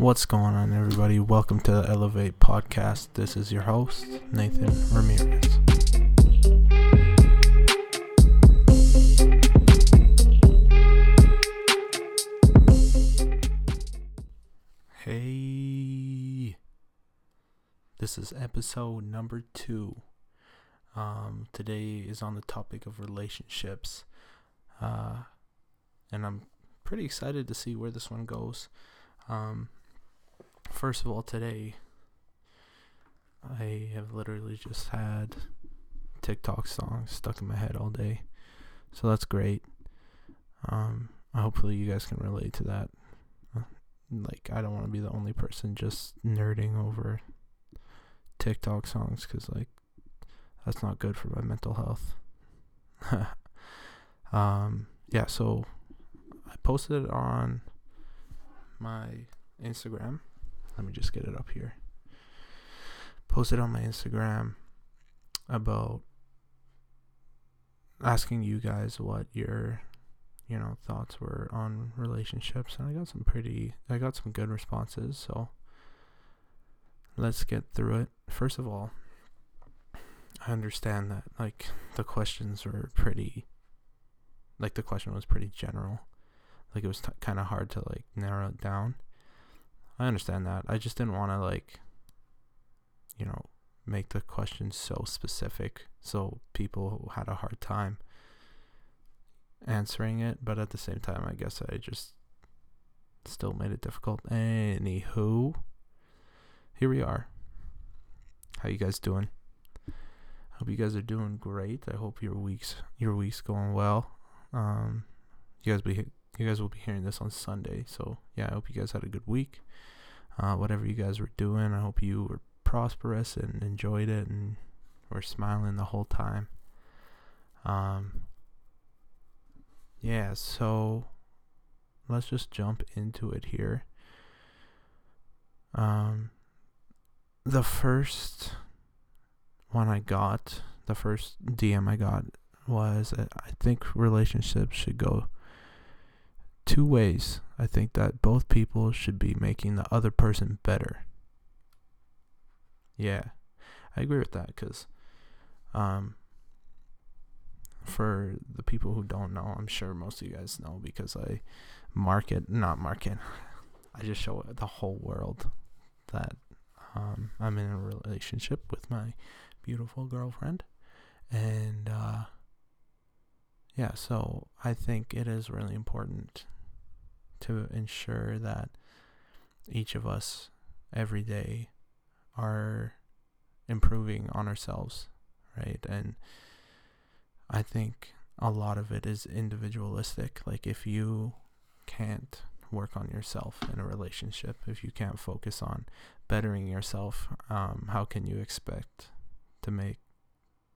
What's going on, everybody? Welcome to the Elevate Podcast. This is your host, Nathan Ramirez. Hey, this is episode number 2. Today is on the topic of relationships, and I'm pretty excited to see where this one goes. First of all, today I have literally just had TikTok songs stuck in my head all day, so that's great. Hopefully you guys can relate to that. Like, I don't want to be the only person just nerding over TikTok songs, because like, that's not good for my mental health. So I posted it on my Instagram. Let me just get it up here. Posted on my Instagram about asking you guys what your, thoughts were on relationships, and I got some good responses. So let's get through it. First of all, I understand that the question was pretty general. Like, it was kind of hard to like narrow it down. I understand that. I just didn't want to make the question so specific, so people had a hard time answering it. But at the same time, I guess I just still made it difficult. Anywho, here we are. How you guys doing? Hope you guys are doing great. I hope your week's going well. You guys will be hearing this on Sunday, so yeah, I hope you guys had a good week. Whatever you guys were doing, I hope you were prosperous and enjoyed it and were smiling the whole time. So let's just jump into it here. The first one I got, the first DM I got was, I think relationships should go two ways. I think that both people should be making the other person better. Yeah, I agree with that, because for the people who don't know, I'm sure most of you guys know, because I just show the whole world that I'm in a relationship with my beautiful girlfriend, and so I think it is really important to ensure that each of us every day are improving on ourselves, right? And I think a lot of it is individualistic. Like, if you can't work on yourself in a relationship, if you can't focus on bettering yourself, how can you expect to make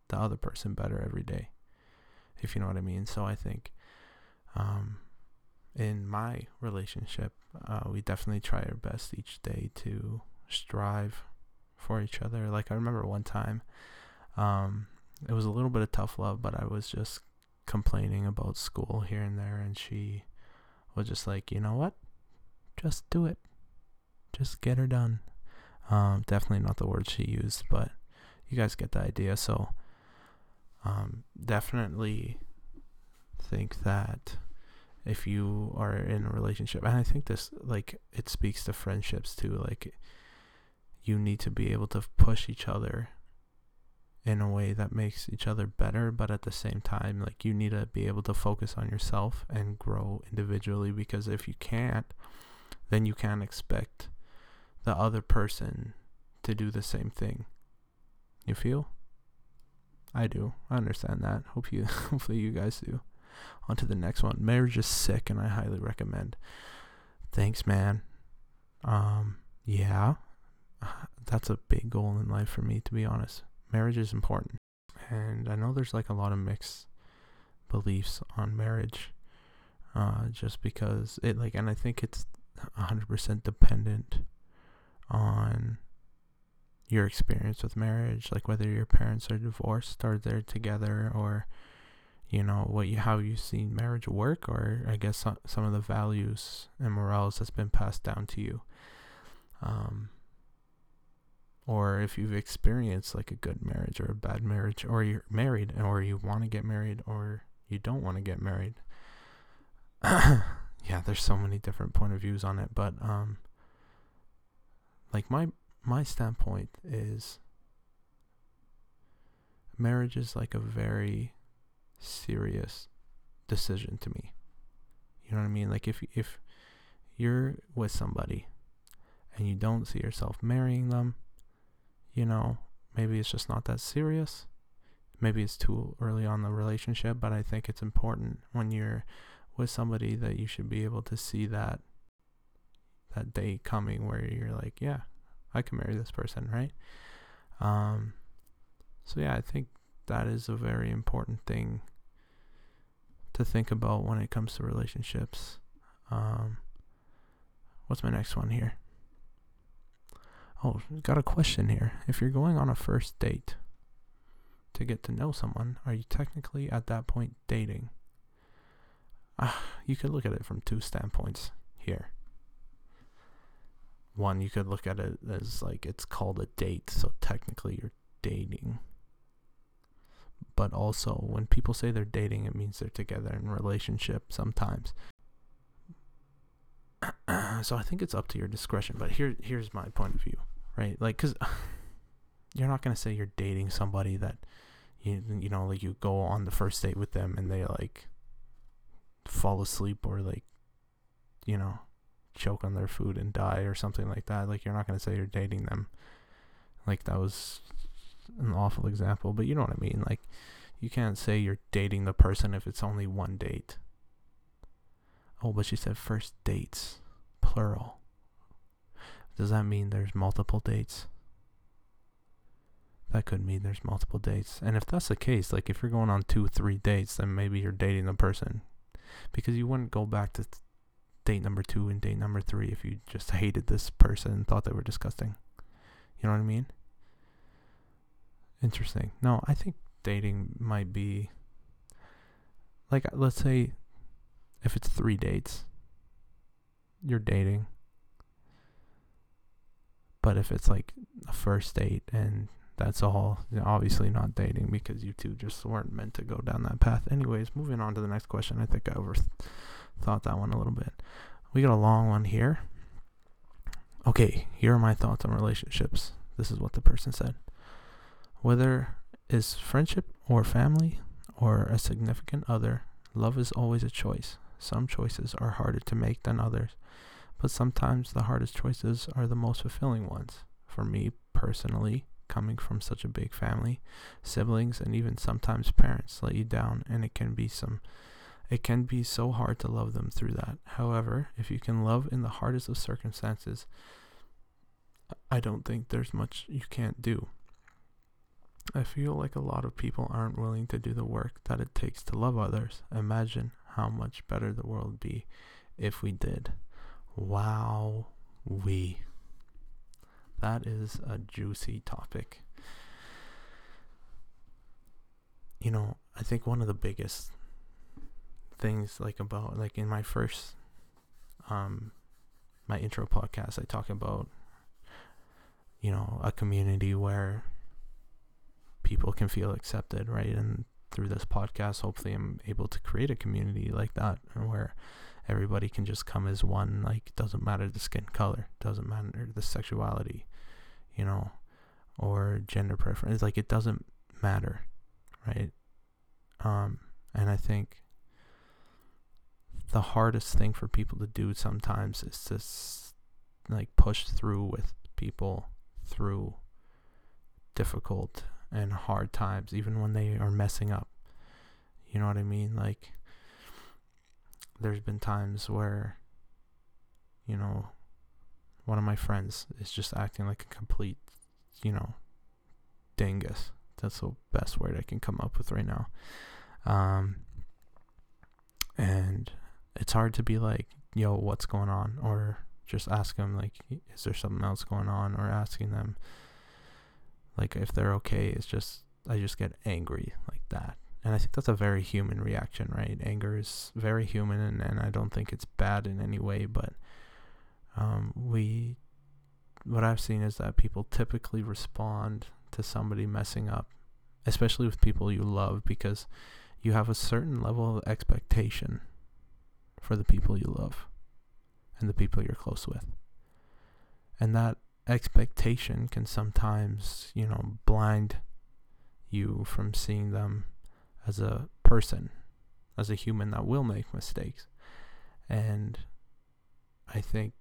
the other person better every day, if you know what I mean? So I think in my relationship, we definitely try our best each day to strive for each other. Like, I remember one time, it was a little bit of tough love, but I was just complaining about school here and there, and she was just like, you know what, just do it, just get her done. Definitely not the word she used, but you guys get the idea. So definitely think that if you are in a relationship, and I think this, like, it speaks to friendships too, like, you need to be able to push each other in a way that makes each other better, but at the same time, like, you need to be able to focus on yourself and grow individually, because if you can't, then you can't expect the other person to do the same thing. You feel? I do. I understand that. Hopefully you guys do. On to the next one. Marriage is sick, and I highly recommend. Thanks, man. That's a big goal in life for me, to be honest. Marriage is important, and I know there's like a lot of mixed beliefs on marriage, just because it, like, and I think it's 100% dependent on your experience with marriage, like whether your parents are divorced or they're together, or how you've seen marriage work, or I guess some of the values and morals that's been passed down to you. Or if you've experienced like a good marriage or a bad marriage, or you're married or you want to get married or you don't want to get married. Yeah, there's so many different point of views on it, but like my standpoint is marriage is like a very serious decision to me. You know what I mean? Like if you're with somebody and you don't see yourself marrying them, you know, maybe it's just not that serious. Maybe it's too early on in the relationship, but I think it's important when you're with somebody that you should be able to see that day coming where you're like, yeah, I can marry this person, right? So yeah, I think that is a very important thing to think about when it comes to relationships. What's my next one here? Oh, got a question here. If you're going on a first date to get to know someone, are you technically at that point dating? You could look at it from two standpoints here. One, you could look at it as like it's called a date, so technically you're dating. But also, when people say they're dating, it means they're together in a relationship sometimes. So I think it's up to your discretion, but here's my point of view, right? Like, because you're not going to say you're dating somebody that, you know, like you go on the first date with them and they like fall asleep or like, you know, choke on their food and die or something like that. Like, you're not going to say you're dating them. Like, that was an awful example, but you know what I mean? Like, you can't say you're dating the person if it's only one date. Oh, but she said first dates, plural. Does that mean there's multiple dates? That could mean there's multiple dates. And if that's the case, like if you're going on 2-3 dates, then maybe you're dating the person. Because you wouldn't go back to date number 2 and date number 3 if you just hated this person and thought they were disgusting. You know what I mean? Interesting. No, I think dating might be, like, let's say if it's 3 dates, you're dating. But if it's like a first date and that's all, obviously not dating, because you two just weren't meant to go down that path. Anyways, moving on to the next question. I think I overthought that one a little bit. We got a long one here. Okay, here are my thoughts on relationships. This is what the person said. Whether it's friendship or family or a significant other, love is always a choice. Some choices are harder to make than others, but sometimes the hardest choices are the most fulfilling ones. For me personally, coming from such a big family, siblings and even sometimes parents let you down, and it can be so hard to love them through that. However, if you can love in the hardest of circumstances, I don't think there's much you can't do. I feel like a lot of people aren't willing to do the work that it takes to love others. Imagine how much better the world would be if we did. Wow, we. That is a juicy topic. You know, I think one of the biggest things, like about, like in my first, my intro podcast, I talk about, you know, a community where people can feel accepted, right? And through this podcast, hopefully I'm able to create a community like that where everybody can just come as one. Like, doesn't matter the skin color, doesn't matter the sexuality, you know, or gender preference. Like, it doesn't matter, right? And I think the hardest thing for people to do sometimes is to like push through with people through difficult and hard times, even when they are messing up. You know what I mean? Like, there's been times where, you know, one of my friends is just acting like a complete, you know, dingus. That's the best word I can come up with right now. And it's hard to be like, yo, what's going on? Or just ask them, like, is there something else going on? Or asking them, like, if they're okay. It's just, I just get angry like that. And I think that's a very human reaction, right? Anger is very human, and I don't think it's bad in any way, but we what I've seen is that people typically respond to somebody messing up, especially with people you love, because you have a certain level of expectation for the people you love and the people you're close with. And that expectation can sometimes, blind you from seeing them as a person, as a human that will make mistakes. And I think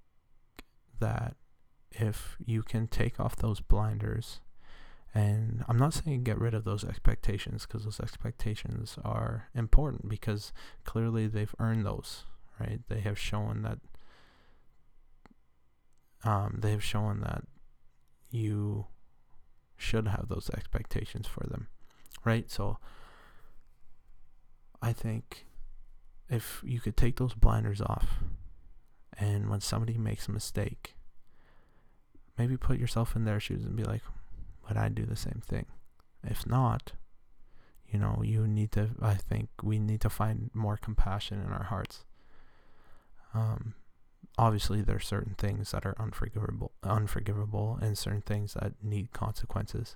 that if you can take off those blinders, and I'm not saying get rid of those expectations, because those expectations are important, because clearly they've earned those, right? They have shown that you should have those expectations for them, right? So I think if you could take those blinders off, and when somebody makes a mistake, maybe put yourself in their shoes and be like, would I do the same thing? If not, I think we need to find more compassion in our hearts. Obviously, there are certain things that are unforgivable, and certain things that need consequences.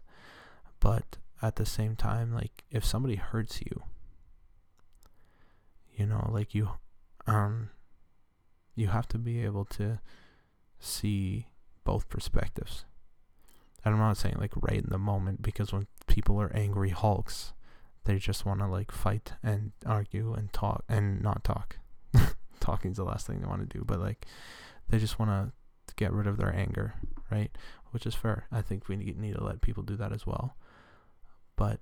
But at the same time, if somebody hurts you, you have to be able to see both perspectives. And I'm not saying right in the moment, because when people are angry hulks, they just want to fight and argue and talk and not talk. Talking's the last thing they want to do, but they just want to get rid of their anger, right? Which is fair. I think we need to let people do that as well. But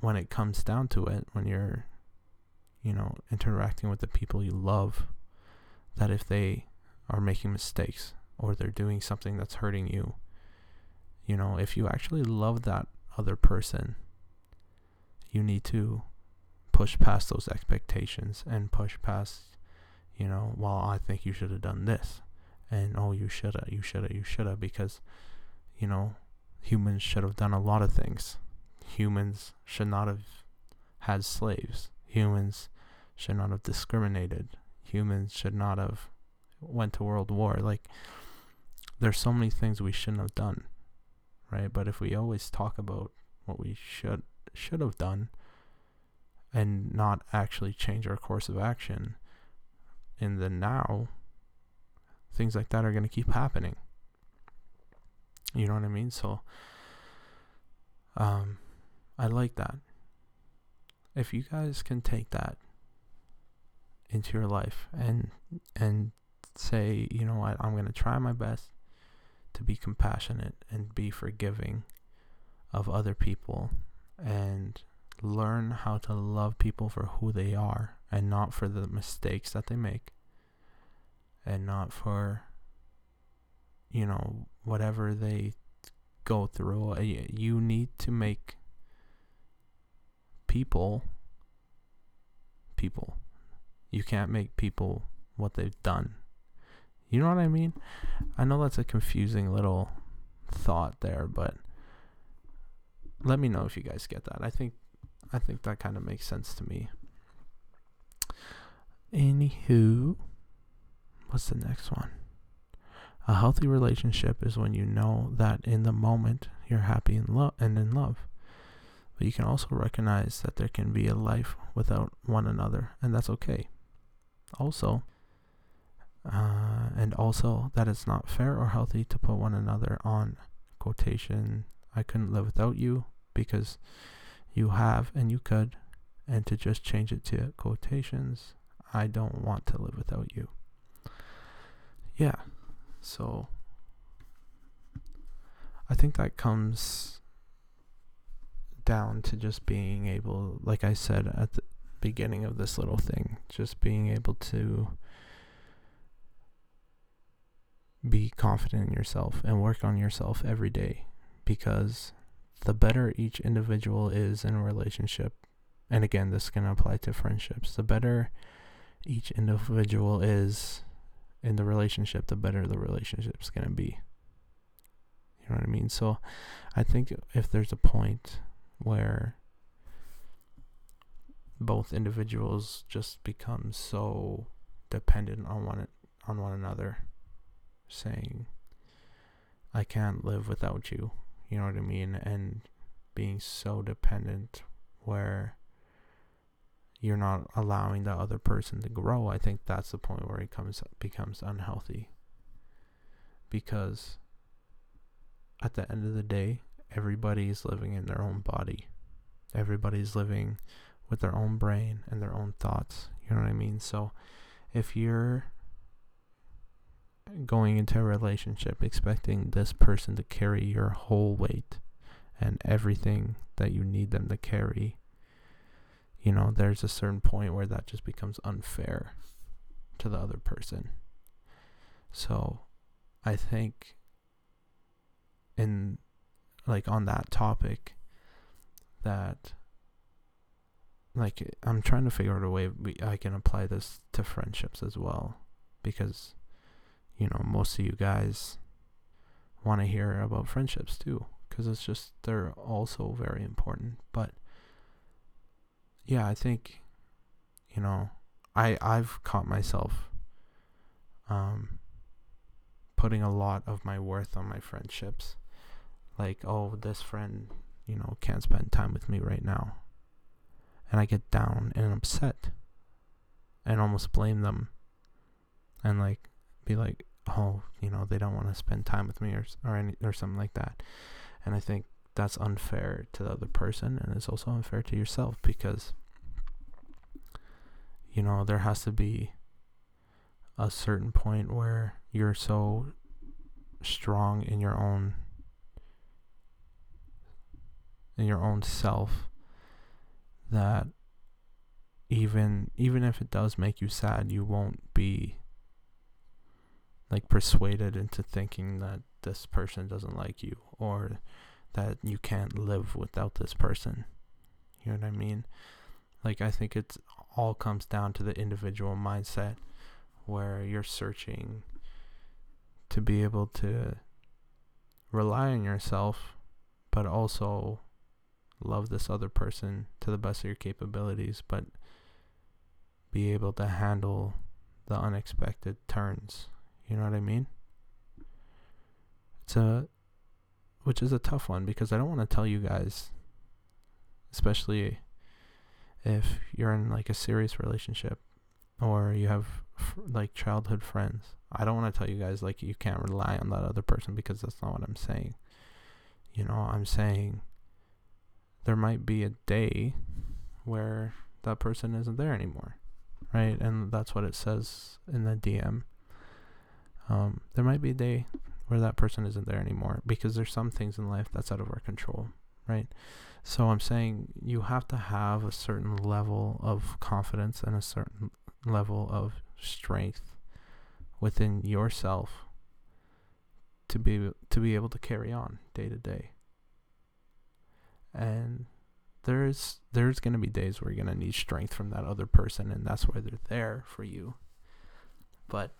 when it comes down to it, when you're interacting with the people you love, that if they are making mistakes or they're doing something that's hurting you, if you actually love that other person, you need to push past those expectations and push past, I think you should have done this, and oh, you should have, because, humans should have done a lot of things. Humans should not have had slaves. Humans should not have discriminated. Humans should not have went to World War. There's so many things we shouldn't have done, right? But if we always talk about what we should have done and not actually change our course of action in the now, things like that are going to keep happening. You know what I mean? So, I like that. If you guys can take that into your life and say, I'm going to try my best to be compassionate and be forgiving of other people, and learn how to love people for who they are, and not for the mistakes that they make, and not for whatever they go through. You need to make people. You can't make people what they've done. You know what I mean? I know that's a confusing little thought there, but let me know if you guys get that. I think that kind of makes sense to me. Anywho, what's the next one? A healthy relationship is when you know that in the moment you're happy and in love. But you can also recognize that there can be a life without one another, and that's okay. Also, that it's not fair or healthy to put one another on quotation, I couldn't live without you, because you have and you could, and to just change it to quotations, I don't want to live without you. Yeah, so I think that comes down to just being able, like I said at the beginning of this little thing, just being able to be confident in yourself and work on yourself every day, because the better each individual is in a relationship, and again, this can apply to friendships, the better each individual is in the relationship, the better the relationship's going to be. You know what I mean? So I think if there's a point where both individuals just become so dependent on one another, saying, I can't live without you, you know what I mean? And being so dependent where you're not allowing the other person to grow, I think that's the point where it becomes unhealthy. Because at the end of the day, everybody's living in their own body. Everybody's living with their own brain and their own thoughts. You know what I mean? So if you're going into a relationship expecting this person to carry your whole weight and everything that you need them to carry, you know, there's a certain point where that just becomes unfair to the other person. So I think on that topic, that I'm trying to figure out a way I can apply this to friendships as well, because, you know, most of you guys want to hear about friendships too, because it's just, they're also very important. But yeah, I think, you know, I've caught myself putting a lot of my worth on my friendships. Like, oh, this friend, you know, can't spend time with me right now. And I get down and upset and almost blame them and be like, oh, you know, they don't want to spend time with me or something like that. And I think that's unfair to the other person, and it's also unfair to yourself, because, you know, there has to be a certain point where you're so strong in your own self that even if it does make you sad, you won't be persuaded into thinking that this person doesn't like you, or that you can't live without this person. You know what I mean? I think it all comes down to the individual mindset, where you're searching to be able to rely on yourself, but also love this other person to the best of your capabilities, but be able to handle the unexpected turns. You know what I mean? Which is a tough one, because I don't want to tell you guys, especially if you're in a serious relationship or you have childhood friends. I don't want to tell you guys you can't rely on that other person, because that's not what I'm saying. You know, I'm saying there might be a day where that person isn't there anymore, right? And that's what it says in the DM. There might be a day where that person isn't there anymore, because there's some things in life that's out of our control, right? So I'm saying you have to have a certain level of confidence and a certain level of strength within yourself to be able to carry on day to day. And there's going to be days where you're going to need strength from that other person, and that's why they're there for you. But,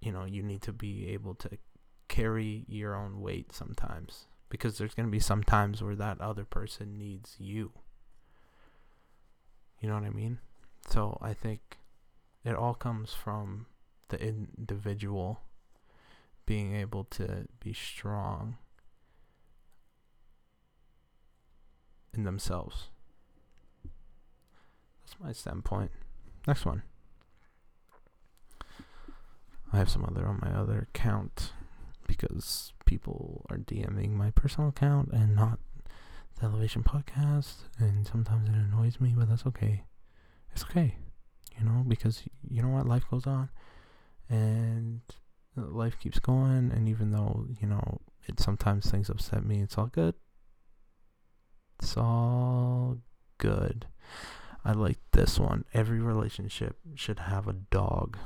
you know, you need to be able to carry your own weight sometimes, because there's going to be some times where that other person needs you. You know what I mean? So I think it all comes from the individual being able to be strong in themselves. That's my standpoint. Next one. I have some other on my other account, because people are DMing my personal account and not the Elevation Podcast, and sometimes it annoys me, but that's okay. It's okay, you know, because you know what? Life goes on, and life keeps going, and even though, you know, it sometimes things upset me, it's all good. It's all good. I like this one. Every relationship should have a dog.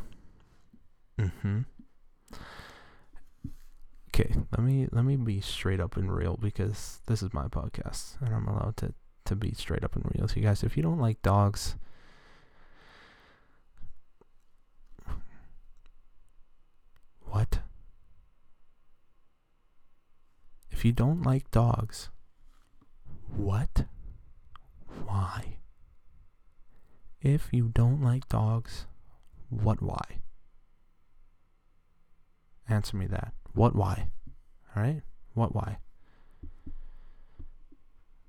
Okay, let me be straight up and real, because this is my podcast and I'm allowed to be straight up and real. So you guys, if you don't like dogs, what? If you don't like dogs, what? Why? If you don't like dogs, what why? Answer me that. What why? All right? What why?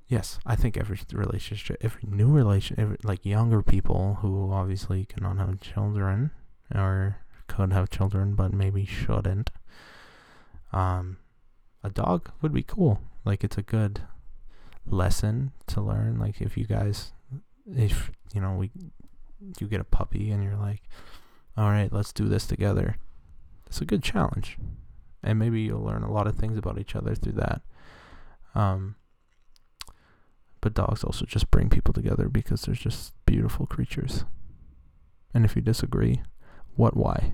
Yes, I think every relationship, like younger people who obviously cannot have children or could have children but maybe shouldn't. A dog would be cool. Like, it's a good lesson to learn. Like, if you get a puppy and you're like, all right, let's do this together. It's a good challenge. And maybe you'll learn a lot of things about each other through that. But dogs also just bring people together because they're just beautiful creatures. And if you disagree, what why?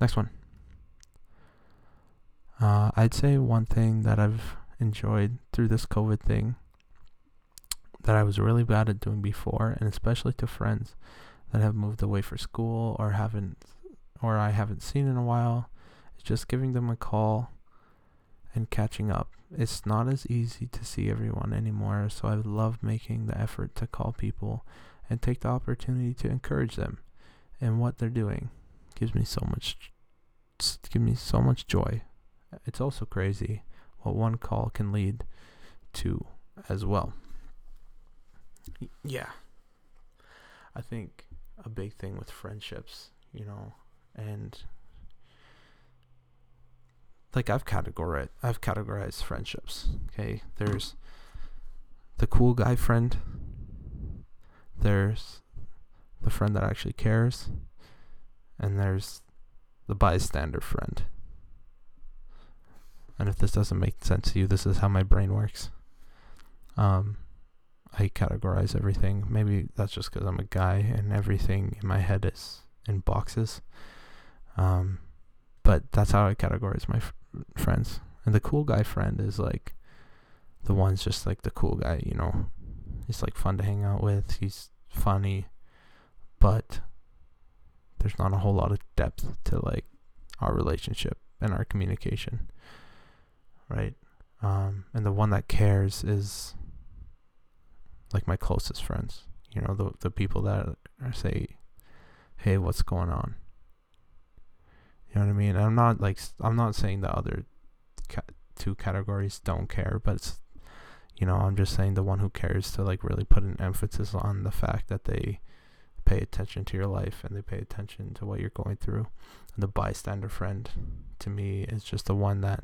Next one. I'd say one thing that I've enjoyed through this COVID thing that I was really bad at doing before, and especially to friends that have moved away for school or I haven't seen in a while, is just giving them a call and catching up. It's not as easy to see everyone anymore, so I love making the effort to call people and take the opportunity to encourage them in what they're doing. Gives me so much joy. It's also crazy what one call can lead to as well. Yeah. I think a big thing with friendships, and like I've categorized friendships. Okay, there's the cool guy friend. There's the friend that actually cares. And there's the bystander friend. And if this doesn't make sense to you, this is how my brain works. I categorize everything. Maybe that's just because I'm a guy and everything in my head is in boxes. But that's how I categorize my friends. And the cool guy friend is like the one's just like the cool guy, He's like fun to hang out with. He's funny, but there's not a whole lot of depth to like our relationship and our communication, right? And the one that cares is like my closest friends, the people that say, hey, what's going on? You know what I mean? I'm not saying the other two categories don't care, but it's, I'm just saying the one who cares to like really put an emphasis on the fact that they pay attention to your life and they pay attention to what you're going through. And the bystander friend to me is just the one that,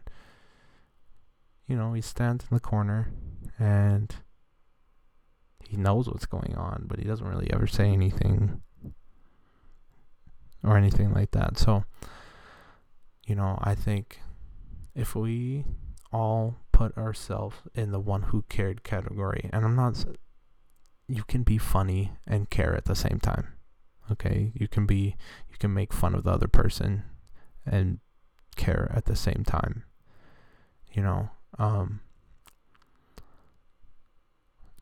he stands in the corner and he knows what's going on, but he doesn't really ever say anything or anything like that. So, I think if we all put ourselves in the one who cared category, and you can be funny and care at the same time. Okay? You can make fun of the other person and care at the same time.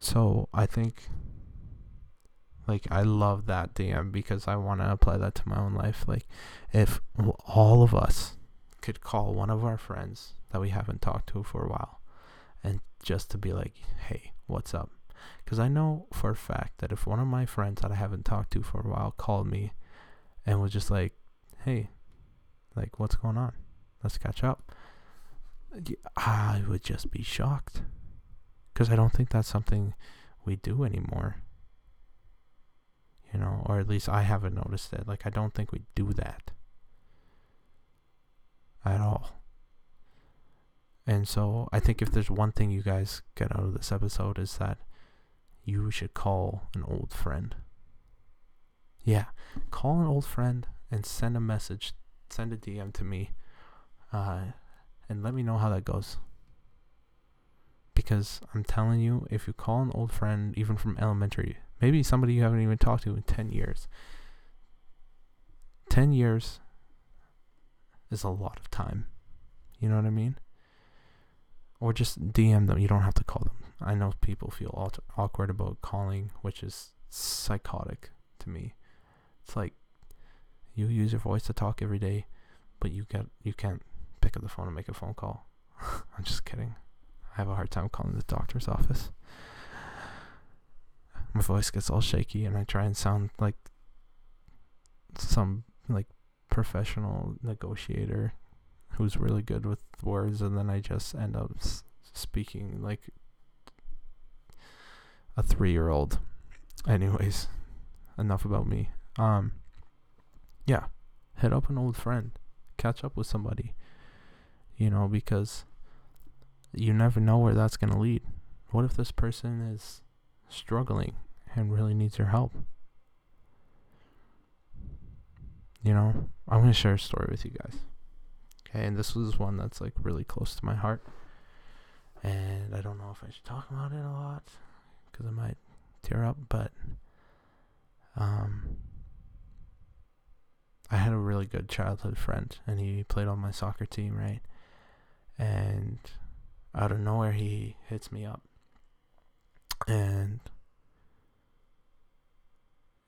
So I think I love that DM because I want to apply that to my own life. Like if all of us could call one of our friends that we haven't talked to for a while and just to be like, hey, what's up? Because I know for a fact that if one of my friends that I haven't talked to for a while called me and was just like, hey, like what's going on? Let's catch up. I would just be shocked because I don't think that's something we do anymore. Or at least I haven't noticed it. Like I don't think we do that at all. And so I think if there's one thing you guys get out of this episode is that you should call an old friend. Yeah, call an old friend and send a message, send a DM to me, and let me know how that goes. Because I'm telling you, if you call an old friend, even from elementary, maybe somebody you haven't even talked to in 10 years. 10 years is a lot of time. You know what I mean? Or just DM them. You don't have to call them. I know people feel awkward about calling, which is psychotic to me. It's like you use your voice to talk every day, but you can't pick up the phone and make a phone call. I'm just kidding. I have a hard time calling the doctor's office. My voice gets all shaky, and I try and sound like some professional negotiator who's really good with words, and then I just end up speaking like a 3-year-old. Anyways, enough about me. Yeah, hit up an old friend, catch up with somebody, you know, because you never know where that's going to lead. What if this person is struggling and really needs your help? You know, I'm going to share a story with you guys. Okay, and this was one that's like really close to my heart. And I don't know if I should talk about it a lot because I might tear up, but I had a really good childhood friend, and he played on my soccer team, right? And out of nowhere, he hits me up. And,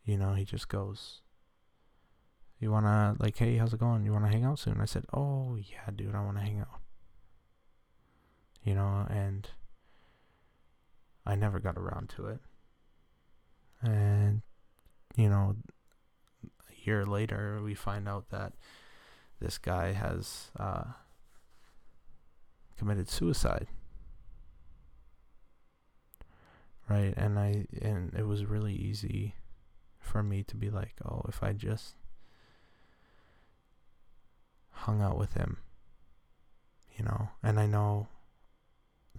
you know, he just goes, you want to, like, hey, how's it going? You want to hang out soon? I said, oh, yeah, dude, I want to hang out. You know, and I never got around to it. And, you know, a year later, we find out that this guy has committed suicide. Right? And it was really easy for me to be like, oh, if I just hung out with him, you know. And I know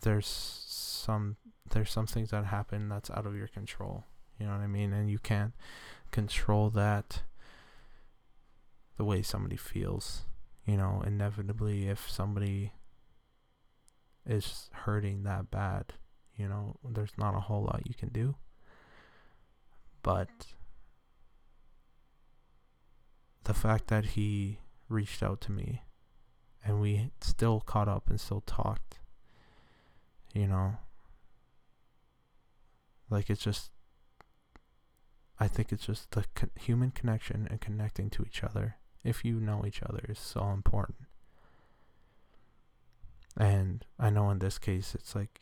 there's some things that happen that's out of your control, you know what I mean, and you can't control that, the way somebody feels, you know. Inevitably, if somebody is hurting that bad, you know, there's not a whole lot you can do, but the fact that he reached out to me and we still caught up and still talked, you know, like, it's just, I think it's just the human connection and connecting to each other, if you know each other, is so important. And I know in this case, it's like,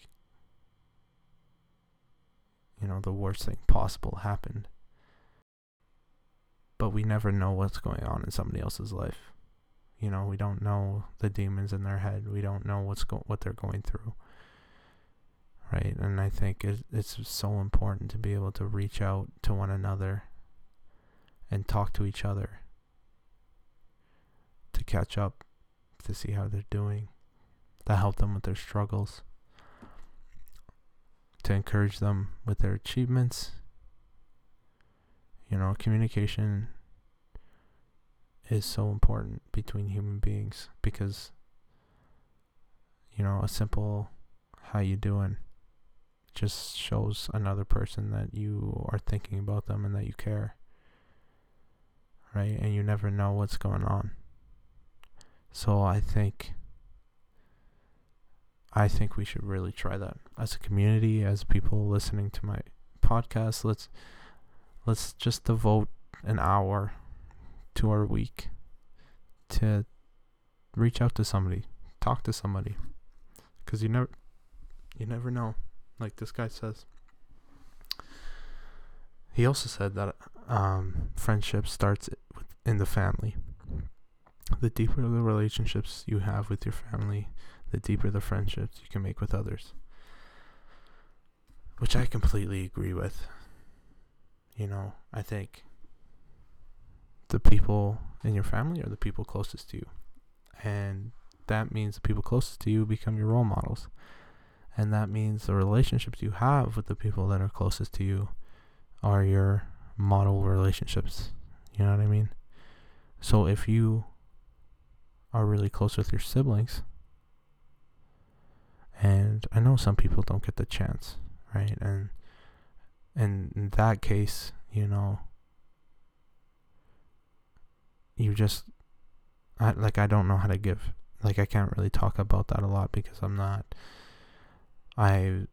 you know, the worst thing possible happened, but we never know what's going on in somebody else's life. You know, we don't know the demons in their head. We don't know what they're going through, right? And I think it's so important to be able to reach out to one another and talk to each other, to catch up, to see how they're doing, to help them with their struggles, to encourage them with their achievements. You know, communication is so important between human beings, because, you know, a simple how you doing just shows another person that you are thinking about them and that you care, right? And you never know what's going on. So I think we should really try that as a community, as people listening to my podcast. Let's just devote an hour to our week to reach out to somebody, talk to somebody, because you never know. Like this guy says, he also said that friendship starts in the family. The deeper the relationships you have with your family, the deeper the friendships you can make with others, which I completely agree with. You know, I think the people in your family are the people closest to you, and that means the people closest to you become your role models, and that means the relationships you have with the people that are closest to you are your model relationships, you know what I mean? So if you are really close with your siblings, and I know some people don't get the chance, right? And in that case, you know, you just, I don't know how to give. Like, I can't really talk about that a lot because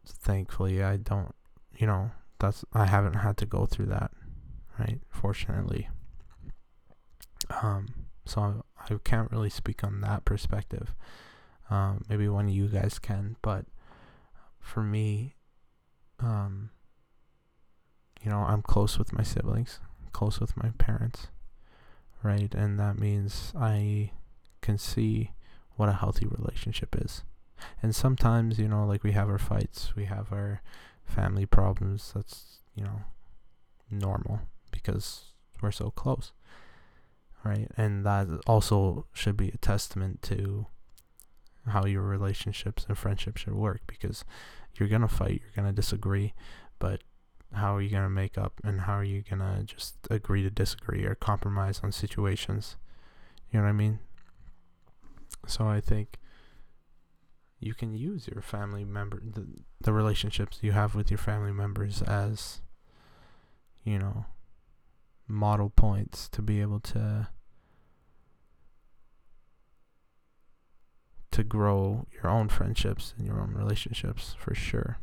thankfully I don't, you know, I haven't had to go through that, right? Fortunately. So I can't really speak on that perspective. Maybe one of you guys can, but for me, you know, I'm close with my siblings, close with my parents, right? And that means I can see what a healthy relationship is. And sometimes, you know, like, we have our fights, we have our family problems. That's, you know, normal because we're so close, right? And that also should be a testament to how your relationships and friendships should work, because you're going to fight, you're going to disagree, but how are you going to make up, and how are you going to just agree to disagree or compromise on situations? You know what I mean? So I think you can use your family member, the relationships you have with your family members as, you know, model points to be able to grow your own friendships and your own relationships, for sure.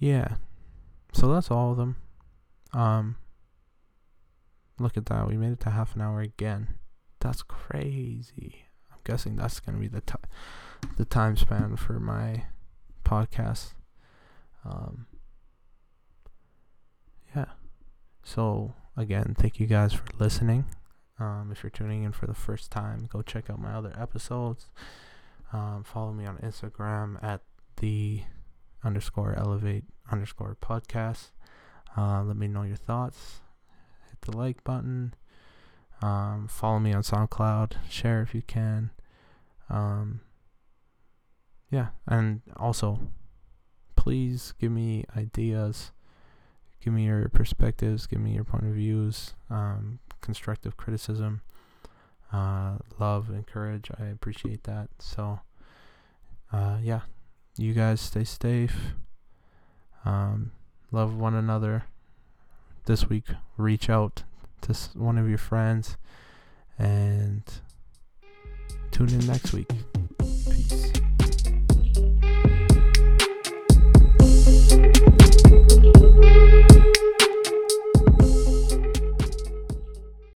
Yeah. So that's all of them. Look at that. We made it to half an hour again. That's crazy. I'm guessing that's going to be the time span for my podcast. Yeah. So, again, thank you guys for listening. If you're tuning in for the first time, go check out my other episodes. Follow me on Instagram at _elevate_podcast. Let me know your thoughts. Hit the like button. Follow me on SoundCloud. Share if you can. Yeah, and also, please give me ideas. Give me your perspectives. Give me your point of views. Constructive criticism. Love and courage. I appreciate that. So, yeah. You guys stay safe. Love one another. This week, reach out to one of your friends, and tune in next week. Peace.